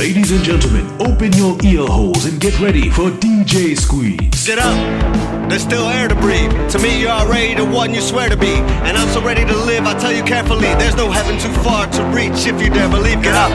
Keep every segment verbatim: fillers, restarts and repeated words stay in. Ladies and gentlemen, open your ear holes and get ready for D J Squeeze. Get up, there's still air to breathe. To me, you're already the one you swear to be. And I'm so ready to live, I tell you carefully. There's no heaven too far to reach if you dare believe. Get up,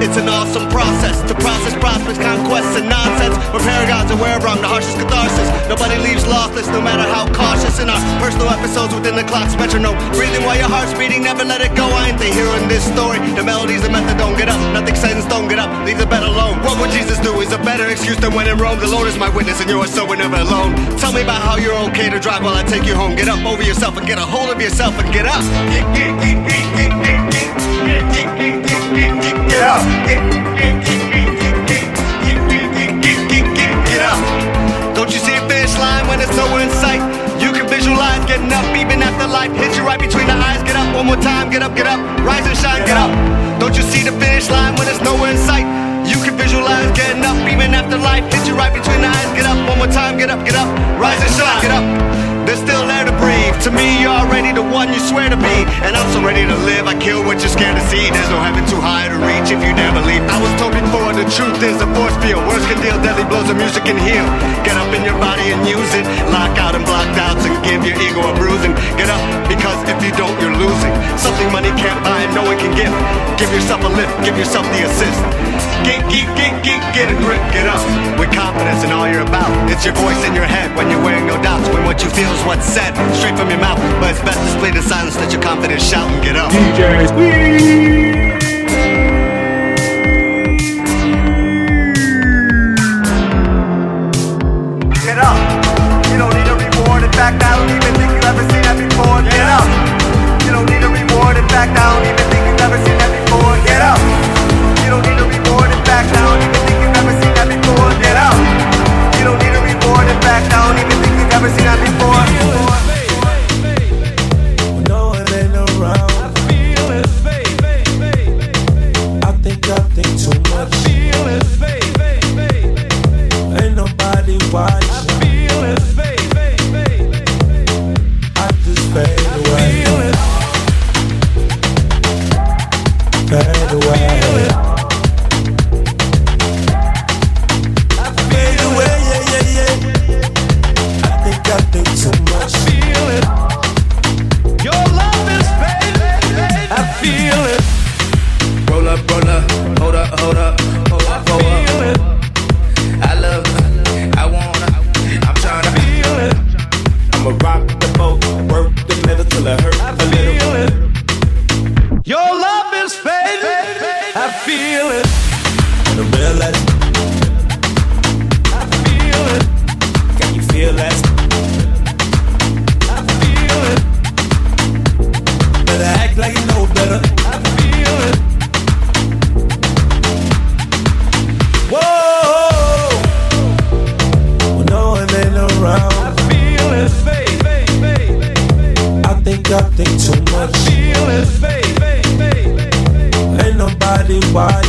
it's an awesome process. To process prospects, conquests, and nonsense. We're paragons and we're wrong, the harshest catharsis. Nobody leaves lossless, no matter how cautious. In our personal episodes within the clock's metronome, breathing while your heart's beating, never let it go. I ain't the hero in this story, the melody's the method. Don't get up, nothing said in stone, get up, leave the bed alone. What would Jesus do is a better excuse than when in Rome. The Lord is my witness and you are so we're never alone. Tell me about how you're okay to drive while I take you home. Get up over yourself and get a hold of yourself and get up. Get up. Get up. Don't you see a finish line when it's nowhere in sight? You can visualize getting up even after life hits you right between the eyes. Get up one more time. Get up, get up. Rise and shine. Get up. Don't you see the finish line when it's nowhere in sight? You can visualize getting up even after life hits you right between the eyes. Get up one more time. Get up, get up. Rise and shine. Get up. There's still air to breathe. To me, you're already the one you swear to be. And I'm so ready to live, I kill what you're scared to see. There's no heaven too high to reach if you dare believe. I was told before the truth is a force field. Words can deal deadly blows and music can heal. Get up in your body and use it. Lock out and block doubts and give your ego a bruising. Get up, because if you don't, you're losing. Something money can't buy and no one can give. Give yourself a lift, give yourself the assist. Get, get, get, get, get a grip, get up. With confidence in all you're about. It's your voice in your head when you're wearing no doubts. When what you feel is what's said, straight from your mouth. But it's best to split the silence, let your confidence shout and get up. D J Squeeze! Get up. You don't need a reward. In fact, I don't even think you've ever seen that before. Get up. You don't need a reward. In fact, I don't even think you've ever seen that before. Get up. You don't need a reward. In fact, I don't even think you've ever seen that before. Get up. You don't need a reward. In fact, I don't even think you've ever seen that before. When no one ain't around, I feel his faith. I think I think too much. I feel his faith. Ain't nobody watching. I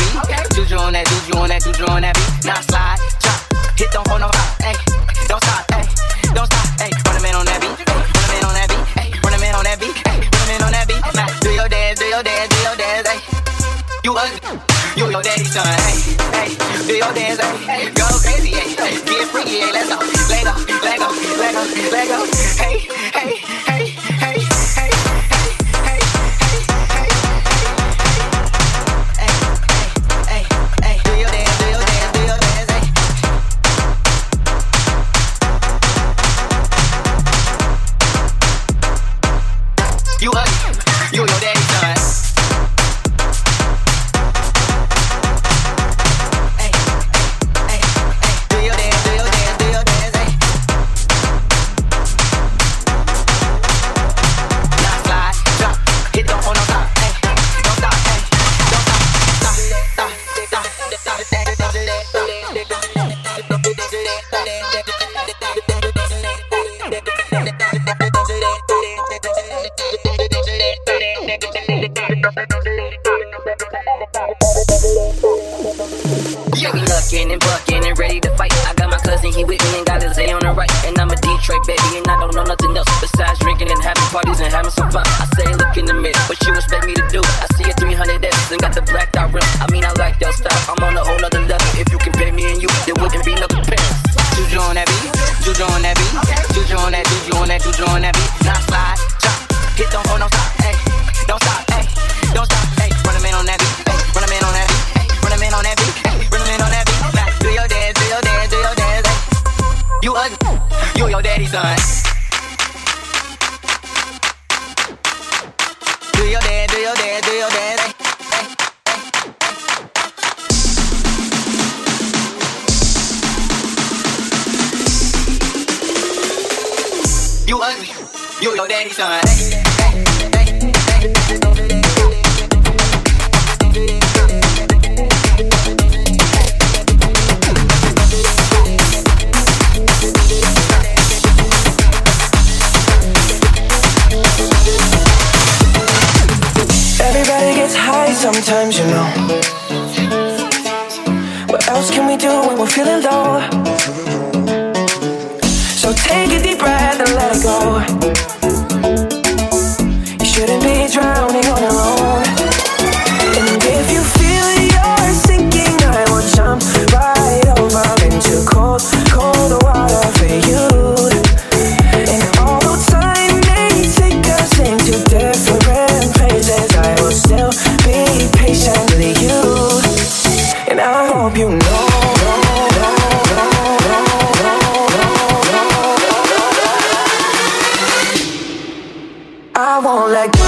beat. Okay. Juju on that, juju on that, juju on that beat. Now slide, chop, hit, don't hold no rock, ayy. Don't stop, ayy. Don't stop, ayy. Run a man on that beat, run a man on that beat, ayy. Run a man on that beat, ayy. Run a man on that beat. Now do your dance, do your dance, do your dance, ayy. You ugly, you your daddy's son, ayy, ayy. Do your dance, ayy. Go crazy, ayy. Get freaky, ayy. Let's go, let go, let go, let go, let go. Hey, hey, hey, hey, hey. Sometimes, you know, what else can we do when we're feeling low? So take a deep breath and let it go. You shouldn't be drowning on your own. And if you feel you're sinking, I will jump right over into cold, cold water for you. And although time may take us into different places, I will still be patient with you, and I hope you know. I won't let go.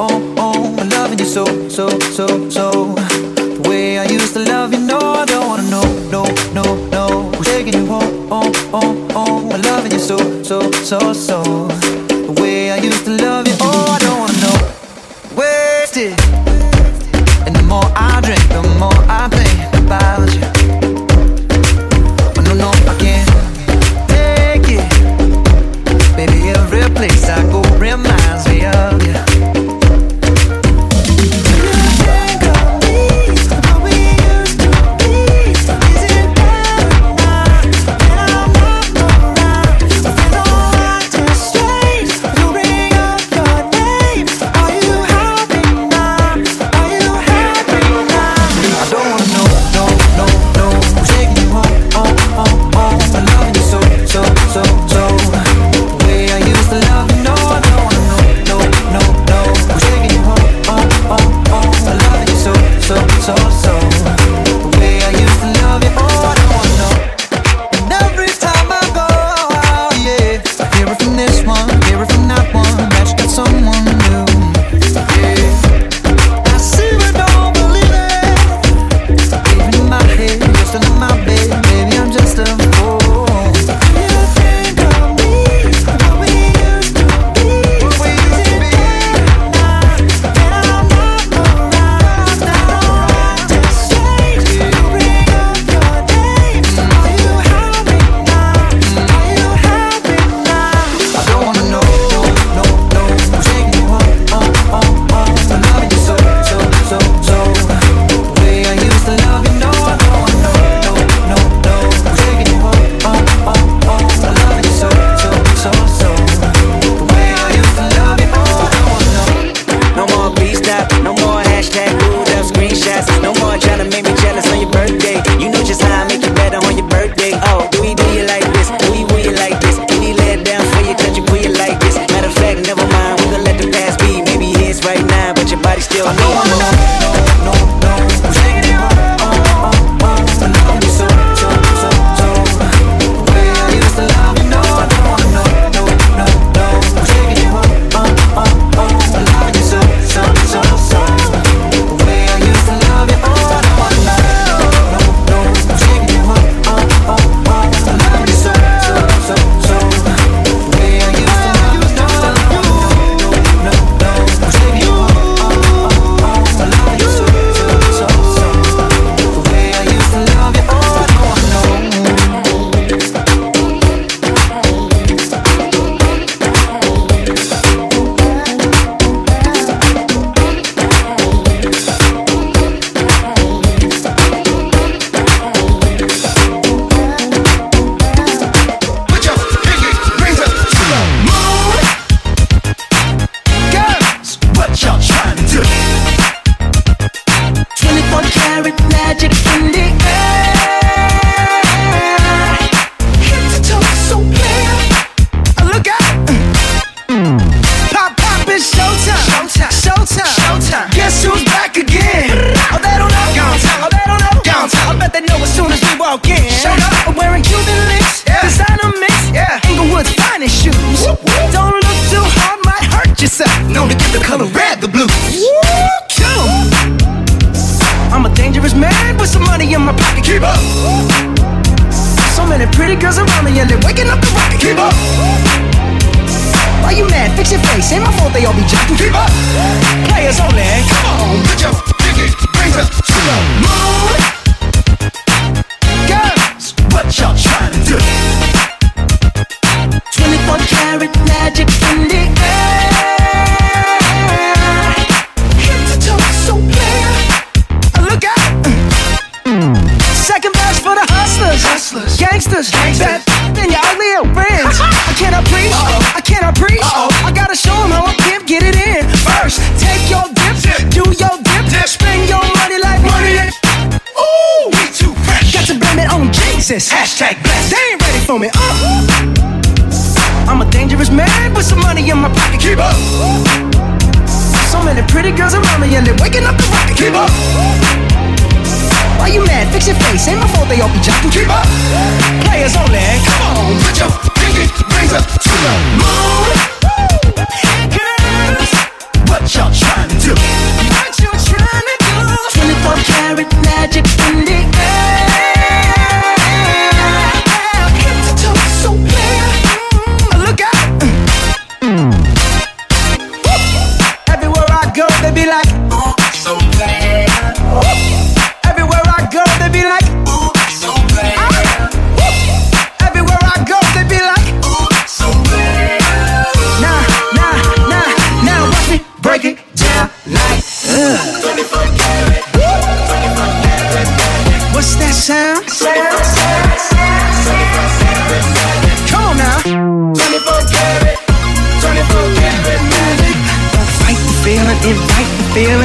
oh, oh, I'm loving you so, so, so, so. The way I used to love you, no, I don't wanna know, no, no, no. I'm taking you home, oh, oh, oh, I'm loving you so, so, so, so. The way I used to love you, oh, I don't wanna know. Wasted. And the more I drink, the more I think about you. Oh, no, no, I can't take it. Baby, every place I go reminds me of you. Hashtag blessed. They ain't ready for me. Uh. I'm a dangerous man with some money in my pocket. Keep up. So many pretty girls around me and they're waking up the rocket. Keep up. Why you mad? Fix your face. Ain't my fault they all be jocking. Keep up. Players only. Come on, put your pinky rings up to the moon. Girls, what y'all trying?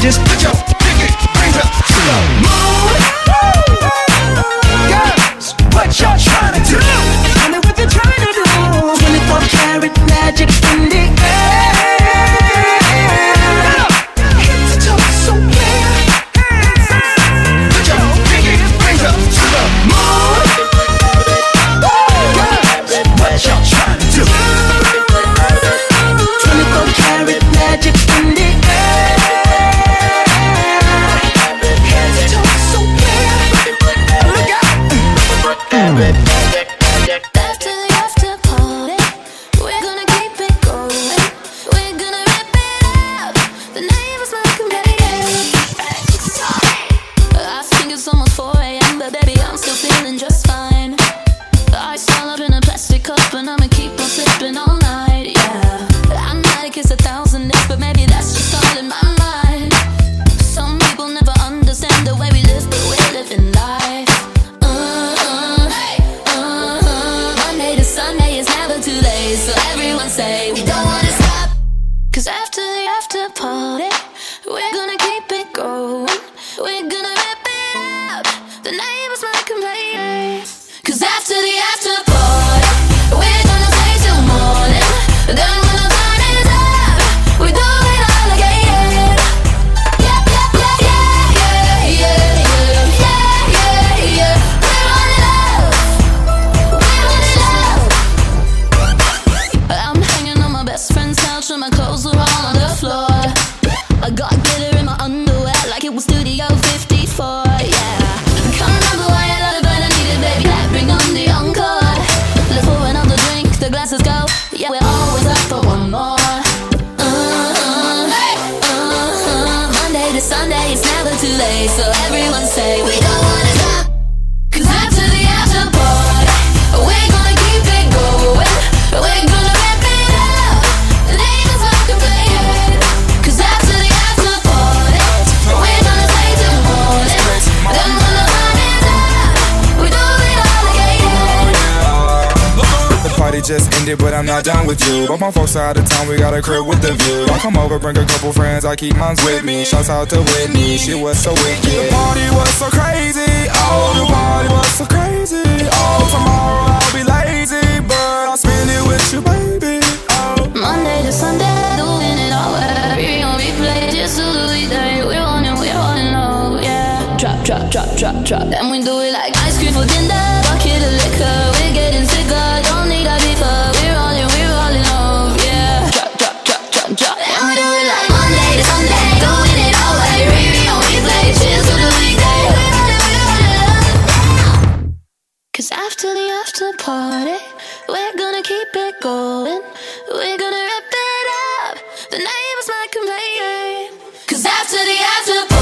and just put your sticky fingers to the moon. Girls, what y'all trying to do? Tell me what you're trying to do. twenty-four karat magic in the air. Hit to toe, so fair. Put your sticky fingers to the moon. Girls, what y'all trying to do? twenty-four karat magic in the air. Just ended, but I'm not down with you. But my folks are out of town, we got a crib with the view. I come over, bring a couple friends, I keep mine with me. Shouts out to Whitney, she was so wicked. The party was so crazy, oh, the party was so crazy. Oh, tomorrow I'll be lazy, but I'll spend it with you, baby. Oh, Monday to Sunday, doing it all. We gon' replay just till the weekday. We're on and we're on and low, yeah. Drop, drop, drop, drop, drop. Then we do it like ice cream for dinner. Bucket of liquor, we're getting sicker. Don't need a to the after party, we're gonna keep it going. We're gonna rip it up. The neighbors might complain. Cause after the after party.